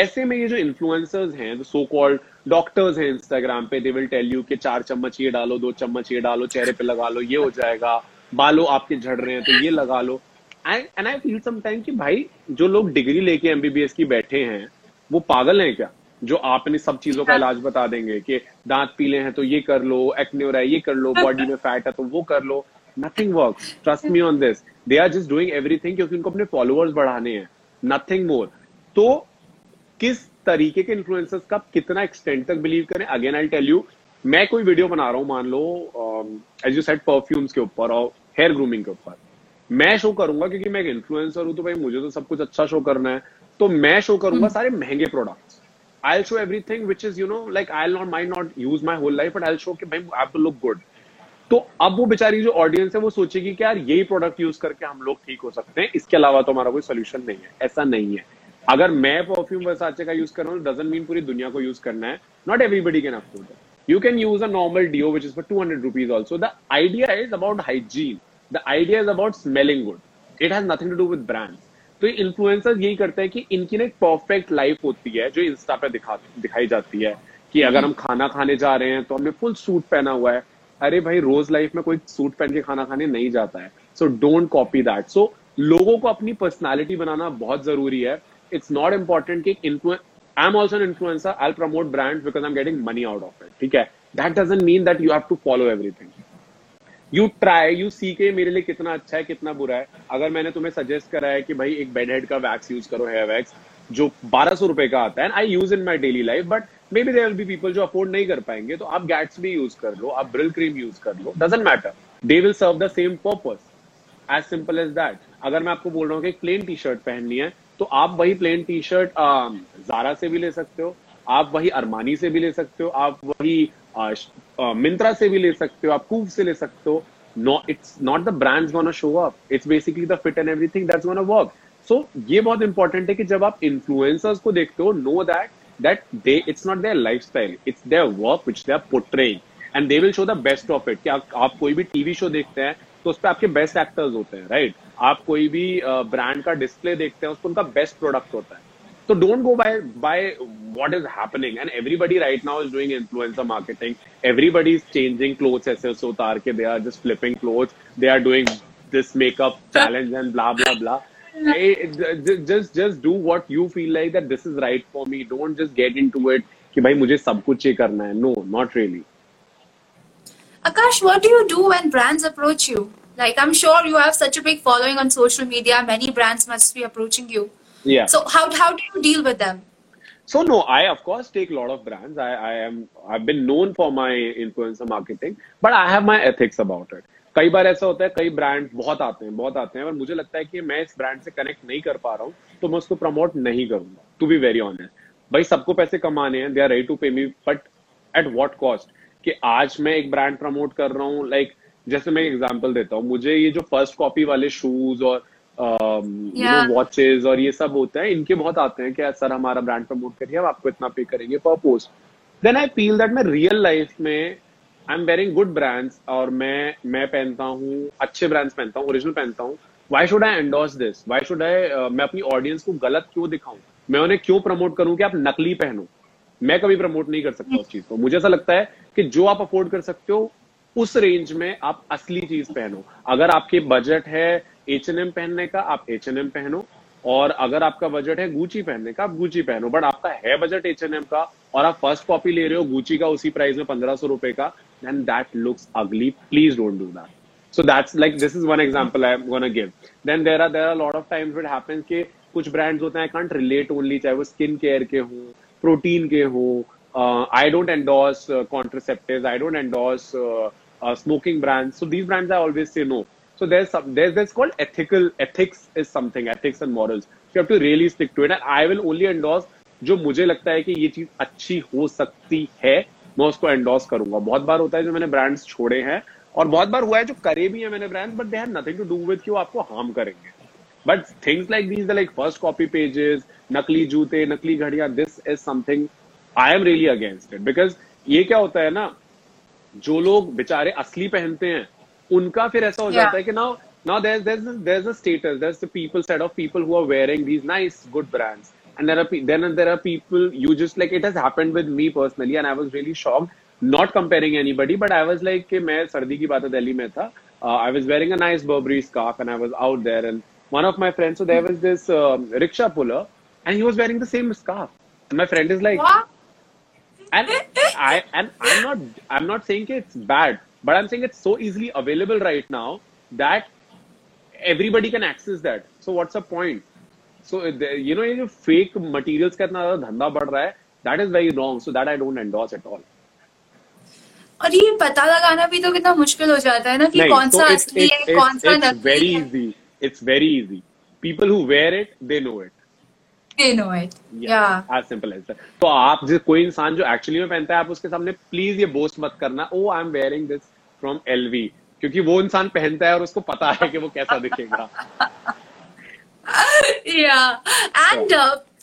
ऐसे में ये जो इन्फ्लुएंसर्स हैं, सो कॉल्ड डॉक्टर्स हैं इंस्टाग्राम पे, दे विल टेल यू कि 4 चम्मच ये डालो, 2 चम्मच ये डालो, चेहरे पे लगा लो ये हो जाएगा, बालों आपके झड़ रहे हैं तो ये लगा लो. एंड आई फील समटाइम कि भाई जो लोग डिग्री लेके एमबीबीएस की बैठे हैं वो पागल हैं क्या, जो आपने सब चीजों का इलाज बता देंगे कि दांत पीले हैं तो ये कर लो, एक्ने हो रहा है ये कर लो, बॉडी में फैट है तो वो कर लो. Nothing works, trust me on this. They are just doing everything क्योंकि उनको अपने फॉलोअर्स बढ़ाने हैं, नथिंग मोर. तो किस तरीके के इन्फ्लुएंसर्स का कितना एक्सटेंट तक बिलीव करें, अगेन आई टेल यू. मैं कोई वीडियो बना रहा हूँ, मान लो एज यू सेड परफ्यूम्स के ऊपर और हेयर ग्रूमिंग के ऊपर मैं शो करूंगा क्योंकि मैं एक इन्फ्लुएंसर हूं, तो भाई मुझे तो सब कुछ अच्छा शो करना है. तो मैं शो करूंगा सारे महंगे products, I will show everything which is like I will not mind not use my whole life, but I will show कि भाई I have to look good. तो अब वो बेचारी जो ऑडियंस है वो सोचेगी कि यार यही प्रोडक्ट यूज करके हम लोग ठीक हो सकते हैं, इसके अलावा तो हमारा कोई सोल्यूशन नहीं है। ऐसा नहीं है, अगर मैं परफ्यूम वर्साचे का यूज कर रहा हूँ डजंट मीन पूरी दुनिया को यूज करना है। Not everybody can afford it. You can use a normal deo which is for 200 rupees also. The idea is about hygiene, the idea is about smelling good, it has nothing to do with brands. तो influencers यही करते हैं कि इनकी ना एक perfect life होती है जो इंस्टा पे दिखाई जाती है कि अगर हम खाना खाने जा रहे हैं तो हमने फुल सूट पहना हुआ है। अरे भाई, रोज लाइफ में कोई सूट पहन के खाना खाने नहीं जाता है। So don't copy that. So लोगों को अपनी पर्सनालिटी बनाना बहुत जरूरी है। इट्स नॉट इम्पॉर्टेंट कि I am also an influencer, I will promote brand because I am getting money out of it. ठीक है, that doesn't mean that you have to follow everything. You try, you see के मेरे लिए कितना अच्छा है कितना बुरा है। अगर मैंने तुम्हें सजेस्ट करा है कि भाई एक बेडहेड का वैक्स यूज करो, हेयर वैक्स जो 1200 रुपए का आता है, and I use in my daily life, but maybe there will be people जो अफोर्ड नहीं कर पाएंगे, तो आप गैट्सबी यूज कर लो, आप ब्रिल क्रीम यूज कर लो, doesn't matter, they will serve the same purpose, as simple as that. अगर मैं आपको बोल रहा हूँ कि प्लेन टी शर्ट पहननी है, तो आप वही प्लेन टी शर्ट जारा से भी ले सकते हो, आप वही अरमानी से भी ले सकते हो, आप वही मिंत्रा से भी ले सकते हो, आप कूव से ले सकते हो। No, it's not the brands gonna show up, it's basically the fit and everything that's gonna work. So ये बहुत इंपॉर्टेंट है कि जब आप इन्फ्लुएंसर्स को देखते हो, no that they it's not their lifestyle, it's their work which they are portraying and they will show the best of it। कि आप कोई भी टीवी शो देखते हैं तो उस पर आपके बेस्ट एक्टर्स होते हैं, राइट? आप कोई भी ब्रांड का डिस्प्ले देखते हैं उस पर उनका बेस्ट प्रोडक्ट होता है। तो don't go by what is happening and everybody right now is doing influencer marketing. Everybody is changing clothes ऐसे उतार के, they are just flipping clothes, they are doing this makeup challenge and blah blah blah. Just do what you feel like that this is right for me. Don't just get into it कि भाई मुझे सब कुछ ये करना है. No, not really. Akash, what do you do when brands approach you? Like, I'm sure you have such a big following on social media. Many brands must be approaching you. Yeah. So how do you deal with them? So no, I of course take a lot of brands. I've been known for my influencer marketing, but I have my ethics about it. कई बार ऐसा होता है, कई brand बहुत आते हैं और मुझे लगता है कि मैं इस ब्रांड से कनेक्ट नहीं कर पा रहा हूँ, तो मैं उसको प्रमोट नहीं करूंगा। टू बी वेरी ऑनेस्ट, भाई सबको पैसे कमाने हैं, they are ready to pay me, but at what cost? कि आज मैं एक ब्रांड प्रमोट कर रहा हूँ, लाइक जैसे मैं एग्जांपल देता हूँ, मुझे ये जो फर्स्ट कॉपी वाले शूज और वॉचेज और ये सब होता है, इनके बहुत आते हैं कि सर हमारा ब्रांड प्रमोट करिए, हम आपको इतना पे करेंगे पर post. Then I feel that मैं रियल लाइफ में I am wearing good brands और मैं पहनता हूँ, अच्छे ब्रांड्स पहनता हूँ, ओरिजिनल पहनता हूँ। Why should I endorse this? Why should I, मैं अपनी ऑडियंस को गलत क्यों दिखाऊं? मैं उन्हें क्यों प्रमोट करूं कि आप नकली पहनो? मैं कभी प्रमोट नहीं कर सकता उस चीज को। मुझे ऐसा लगता है कि जो आप अफोर्ड कर सकते हो उस रेंज में आप असली चीज पहनो। अगर आपके बजट है H&M पहनने का, आप H&M पहनो, और अगर आपका बजट है गुची पहनने का, आप गुची पहनो। बट आपका है बजट H&M का और आप फर्स्ट कॉपी ले रहे हो गुची का उसी प्राइस में 1500 रुपए का, then that looks ugly. Please don't do that. So that's like, this is one example I'm gonna give. Then there are a lot of times it happens कि कुछ brands होते हैं I can't relate only, चाहे वो skin care के हो, protein के हो। I don't endorse contraceptives. I don't endorse smoking brands. So these brands I always say no. So there's called ethics and morals. You have to really stick to it. And I will only endorse जो मुझे लगता है कि ये चीज अच्छी हो सकती है, मैं उसको एंडोर्स करूंगा। बहुत बार होता है जो मैंने ब्रांड्स छोड़े हैं और बहुत बार हुआ है जो करे भी है मैंने brands, but they have nothing to do with कि वो आपको हार्म करेंगे। But things like these, like first copy pages, नकली जूते, नकली घड़ियां, this is something I am really against it. Because ये क्या होता है ना, जो लोग बेचारे असली पहनते हैं उनका फिर ऐसा हो जाता है कि now there is a status, there is the people set of people who are wearing these nice good brands. And there are people you just like, it has happened with me personally and I was really shocked, not comparing anybody, but I was like कि मैं सर्दी की बात है, दिल्ली में था, I was wearing a nice Burberry scarf and I was out there and one of my friends, so there was this rickshaw puller and he was wearing the same scarf and my friend is like what? I'm not saying it's bad, but I'm saying it's so easily available right now that everybody can access that, so what's the point? So you know, ये जो fake materials का इतना धंधा बढ़ रहा है, that is very wrong. So that I don't endorse at all. और ये पता लगाना भी तो कितना मुश्किल हो जाता है ना कि कौन सा असली है, कौन सा नकली है. It's very easy. It's very easy. People who wear it, they know it. They know it. Yeah. As simple as that. तो आप जिस कोई इंसान जो एक्चुअली में पहनता है, आप उसके सामने प्लीज ये बोस्ट मत करना, oh I'm wearing this. From LV, क्योंकि वो इंसान पहनता है और उसको पता है कि वो कैसा दिखेगा. yeah. And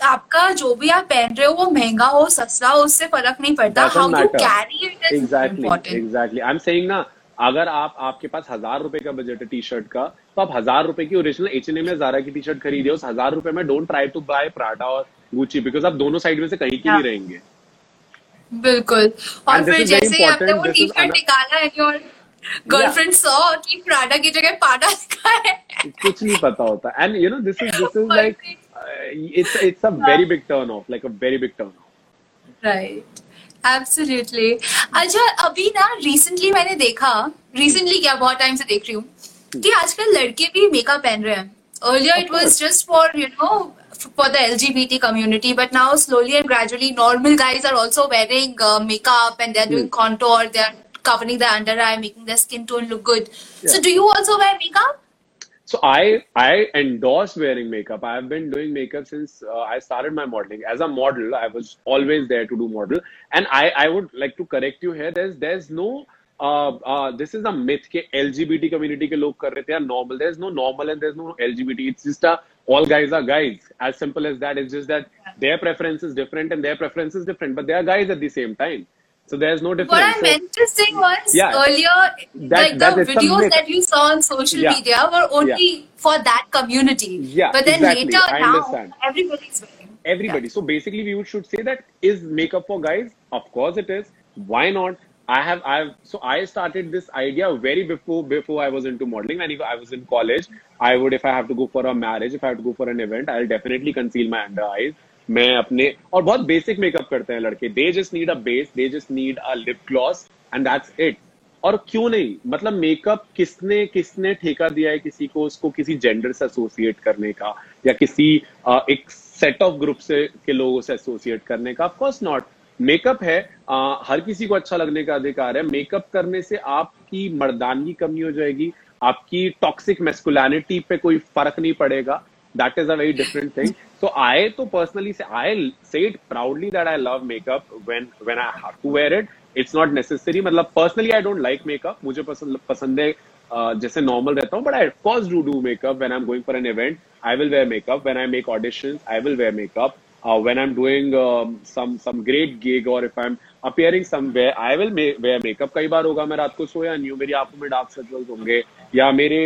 आपका जो भी आप पहन रहे हो वो महंगा हो सस्ता हो उससे फर्क नहीं पड़ता. How you carry it is important. Exactly. I'm saying ना, अगर आपके पास 1,000 रुपए का बजट है टी शर्ट का, तो आप 1,000 रुपए की ओरिजिनल H&M या Zara की टी शर्ट खरीदिए. उस 1,000 रुपए में don't try to buy Prada और गुची, बिकॉज आप दोनों साइड में से कहीं की नहीं रहेंगे. बिल्कुल. और फिर जैसे आपने वो टी शर्ट निकाला है और गर्लफ्रेंड सॉ कि प्राडा की जगह पाडा का है, कुछ नहीं पता होता. And you know this is like it's a very big turn off, like a very big turn off. Right. Absolutely. अच्छा, अभी ना recently मैंने देखा, recently क्या बहुत टाइम से देख रही हूँ कि आजकल लड़के भी मेकअप पहन रहे हैं. Earlier it was just for you know for the LGBT community, but now slowly and gradually normal guys are also wearing makeup and they are doing contour, they are covering their under eye, making their skin tone look good. Yeah. So do you also wear makeup? So I endorse wearing makeup. I have been doing makeup since I started my modeling. As a model, I was always there to do model. And I would like to correct you here. There's no this is a myth that LGBT community ke log kar rahe the are normal. There's no normal and there's no LGBT. It's just all guys are guys. As simple as that. It's just that their preference is different and their preference is different. But they are guys at the same time. So there's no difference. What I meant to say was earlier, like the videos that you saw on social media were only for that community. Yeah, but then later now everybody's wearing. Everybody. Yeah. So basically, we should say that is makeup for guys? Of course it is. Why not? So I started this idea very before I was into modeling. And if I was in college, I would, if I have to go for a marriage, if I have to go for an event, I'll definitely conceal my under eyes. मैं अपने और बहुत basic makeup करते हैं लड़के. They just need a base, they just need a lip gloss and that's it. और क्यों नहीं, मतलब मेकअप किसने किसने ठेका दिया है किसी को उसको किसी जेंडर से एसोसिएट करने का या किसी एक सेट ऑफ ग्रुप से के लोगों से एसोसिएट करने का? Of course not. मेकअप है, हर किसी को अच्छा लगने का अधिकार है. मेकअप करने से आपकी मर्दानगी कम नहीं हो जाएगी, आपकी टॉक्सिक मैस्कुलिनिटी पे कोई फर्क नहीं पड़ेगा. That is a very different thing. So I to personally say, I say it proudly that I love makeup when I have to wear it. It's not necessary. मतलब personally I don't like makeup. मुझे पसंद है जैसे normal रहता हूँ. But I of course do makeup when I'm going for an event. I will wear makeup when I make auditions. I will wear makeup when I'm doing some great gig or if I'm appearing somewhere. I will wear makeup. कई बार होगा मैं रात को सोया नहीं हूँ, मेरी आंखों में dark circles होंगे या मेरे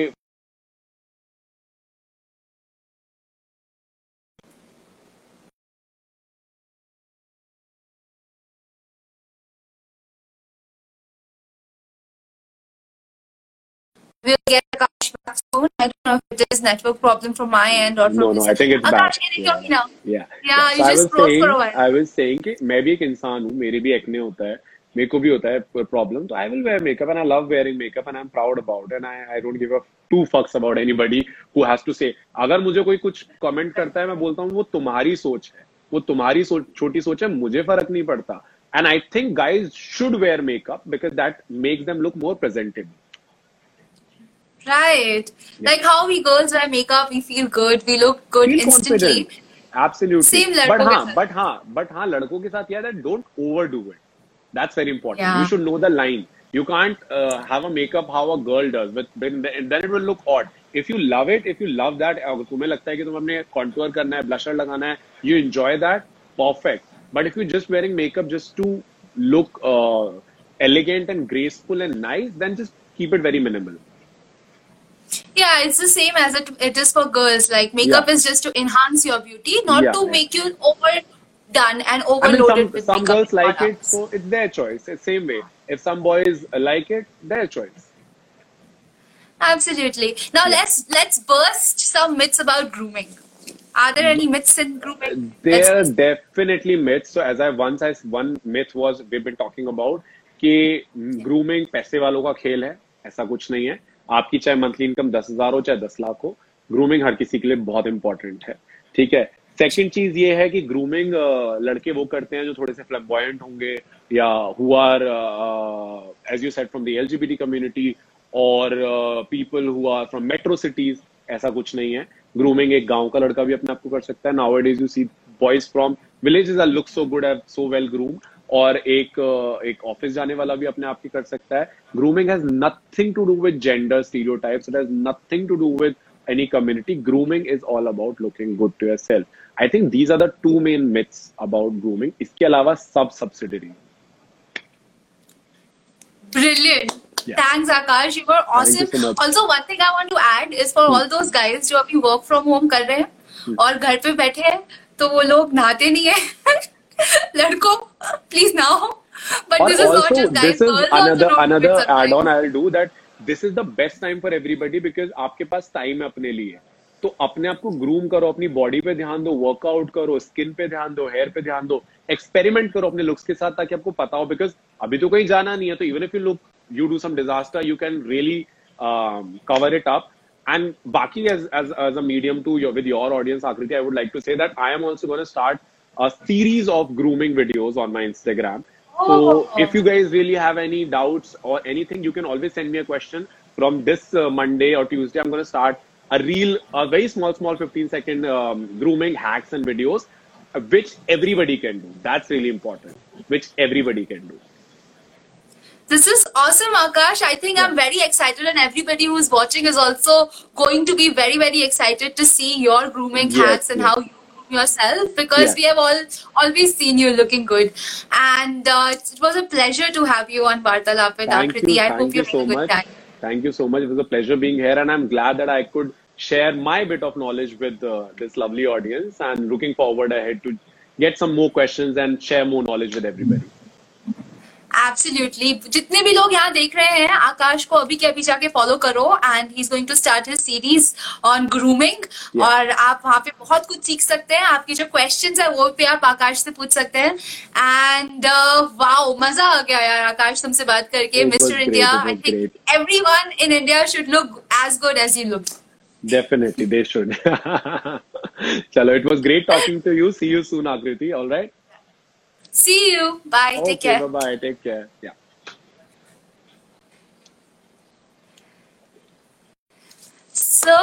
We'll get Akash back soon. I don't know if it is network problem from my end or from no, I think it's Akash, can you hear me now? Yeah. So you just froze for a while. I was saying कि मैं भी एक इंसान हूँ, मेरे भी acne होता है, मेरे को भी होता है प्रॉब्लम. तो I will wear makeup and I love wearing makeup and I'm proud about it and I don't give a two fucks about anybody who has to say. अगर मुझे कोई कुछ कमेंट करता है मैं बोलता हूँ वो तुम्हारी सोच है, वो तुम्हारी सोच, छोटी सोच है, मुझे फर्क नहीं पड़ता. And I think guys should wear makeup because that makes them look more presentable. Right. Yeah. Like how we girls wear makeup, we feel good, we look good, feel instantly. Confident. Absolutely. Same लड़कों के साथ. But हाँ, लड़कों के साथ यार don't overdo it. That's very important. Yeah. You should know the line. You can't have a makeup how a girl does, but then it will look odd. If you love it, if you love that, अगर तुम्हें लगता है कि तुम्हें अपने contour करना है, blusher लगाना है, you enjoy that, perfect. But if you're just wearing makeup just to look elegant and graceful and nice, then just keep it very minimal. Yeah, it's the same as it is for girls. Like makeup is just to enhance your beauty, not to make you overdone and overloaded with makeup. Some girls like products. It, so it's their choice. It's same way, if some boys like it, their choice. Absolutely. Now let's burst some myths about grooming. Are there any myths in grooming? There are definitely myths. So one myth was we've been talking about कि grooming पैसे वालों का खेल है. ऐसा कुछ नहीं है. आपकी चाहे मंथली इनकम 10,000 हो चाहे 10 लाख हो, ग्रूमिंग हर किसी के लिए बहुत इंपॉर्टेंट है. ठीक है. सेकंड चीज ये है कि ग्रूमिंग लड़के वो करते हैं जो थोड़े से फ्लैम्बॉयंट होंगे या who are as you said from the LGBT community और people who are from metro cities. ऐसा कुछ नहीं है. ग्रूमिंग एक गांव का लड़का भी अपने आप को कर सकता है. Nowadays you see boys from villages are look so good, so well groom. और एक ऑफिस जाने वाला भी अपने आप की कर सकता है. Grooming has nothing to do with gender stereotypes, it has nothing to do with any community. Grooming is all about looking good to yourself. I think these are the two main myths about grooming. इसके अलावा सब subsidiary. Brilliant. Yeah. Thanks, Akash. You were awesome. Thank you so much. Also, one thing I want to add is for all those guys जो अभी work from home कर रहे हैं और घर पे बैठे हैं, तो वो लोग नहाते नहीं हैं. लड़कों, please now. But this is not just guys. This is another add-on I'll do that. This is the best time for everybody because आपके पास टाइम है अपने लिए, तो अपने आप को ग्रूम करो, अपनी बॉडी पे ध्यान दो, वर्कआउट करो, स्किन पे ध्यान दो, हेयर पे ध्यान दो, एक्सपेरिमेंट करो अपने लुक्स के साथ ताकि आपको पता हो. बिकॉज अभी तो कहीं जाना नहीं है, तो even if you look you do some disaster you can really cover it up. And बाकी as a medium to your, with your audience Akriti, I would like to say that I am also going to start a series of grooming videos on my Instagram. So if you guys really have any doubts or anything, you can always send me a question. From this Monday or Tuesday, I'm going to start a reel, a very small 15-second grooming hacks and videos, which everybody can do. That's really important, which everybody can do. This is awesome, Akash. I think I'm very excited, and everybody who's watching is also going to be very, very excited to see your grooming hacks and how you yourself, because we have always seen you looking good, and it was a pleasure to have you on Vaartalaap with Akriti. I hope you're having a good time. Thank you so much. It was a pleasure being here, and I'm glad that I could share my bit of knowledge with this lovely audience. And looking forward ahead to get some more questions and share more knowledge with everybody. Absolutely. जितने भी लोग यहाँ देख रहे हैं, आकाश को अभी के अभी जाके फॉलो करो, and he's going to start his series on grooming. और आप वहाँ पे बहुत कुछ सीख सकते हैं. आपके जो questions हैं वो पे आप आकाश से पूछ सकते हैं. And wow, मजा आ गया यार आकाश तुमसे बात करके. Mr. India, I think everyone in India should look as good as you look. Definitely, they should. चलो, it was great talking to you. See you soon, Akriti. All right. See you. Bye. Okay, take care. Bye. Take care. Yeah. So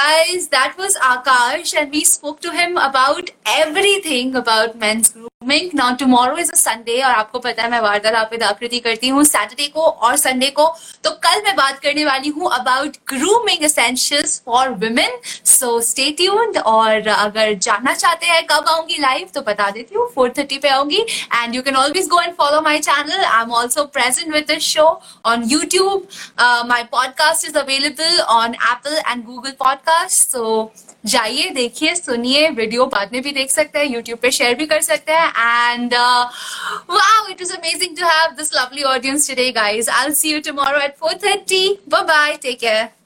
guys, that was Akash, and we spoke to him about everything about men's grooming. Now tomorrow is a Sunday, और आपको पता है मैं वार्तालाप with आकृति करती हूँ Saturday को और संडे को. तो कल मैं बात करने वाली हूँ about grooming essentials for women. So stay tuned. और अगर जानना चाहते हैं कब आऊंगी लाइव, तो बता देती हूँ 4:30 पे आऊंगी. And you can always go and follow my channel. I'm also present with this show on YouTube. My podcast is available on Apple and Google Podcast. So जाइए, देखिए, सुनिए. वीडियो बाद में भी देख सकते हैं, YouTube पे शेयर भी कर सकते हैं. And wow, it was amazing to have this lovely audience today, guys. I'll see you tomorrow at 4:30. Bye bye. Take care.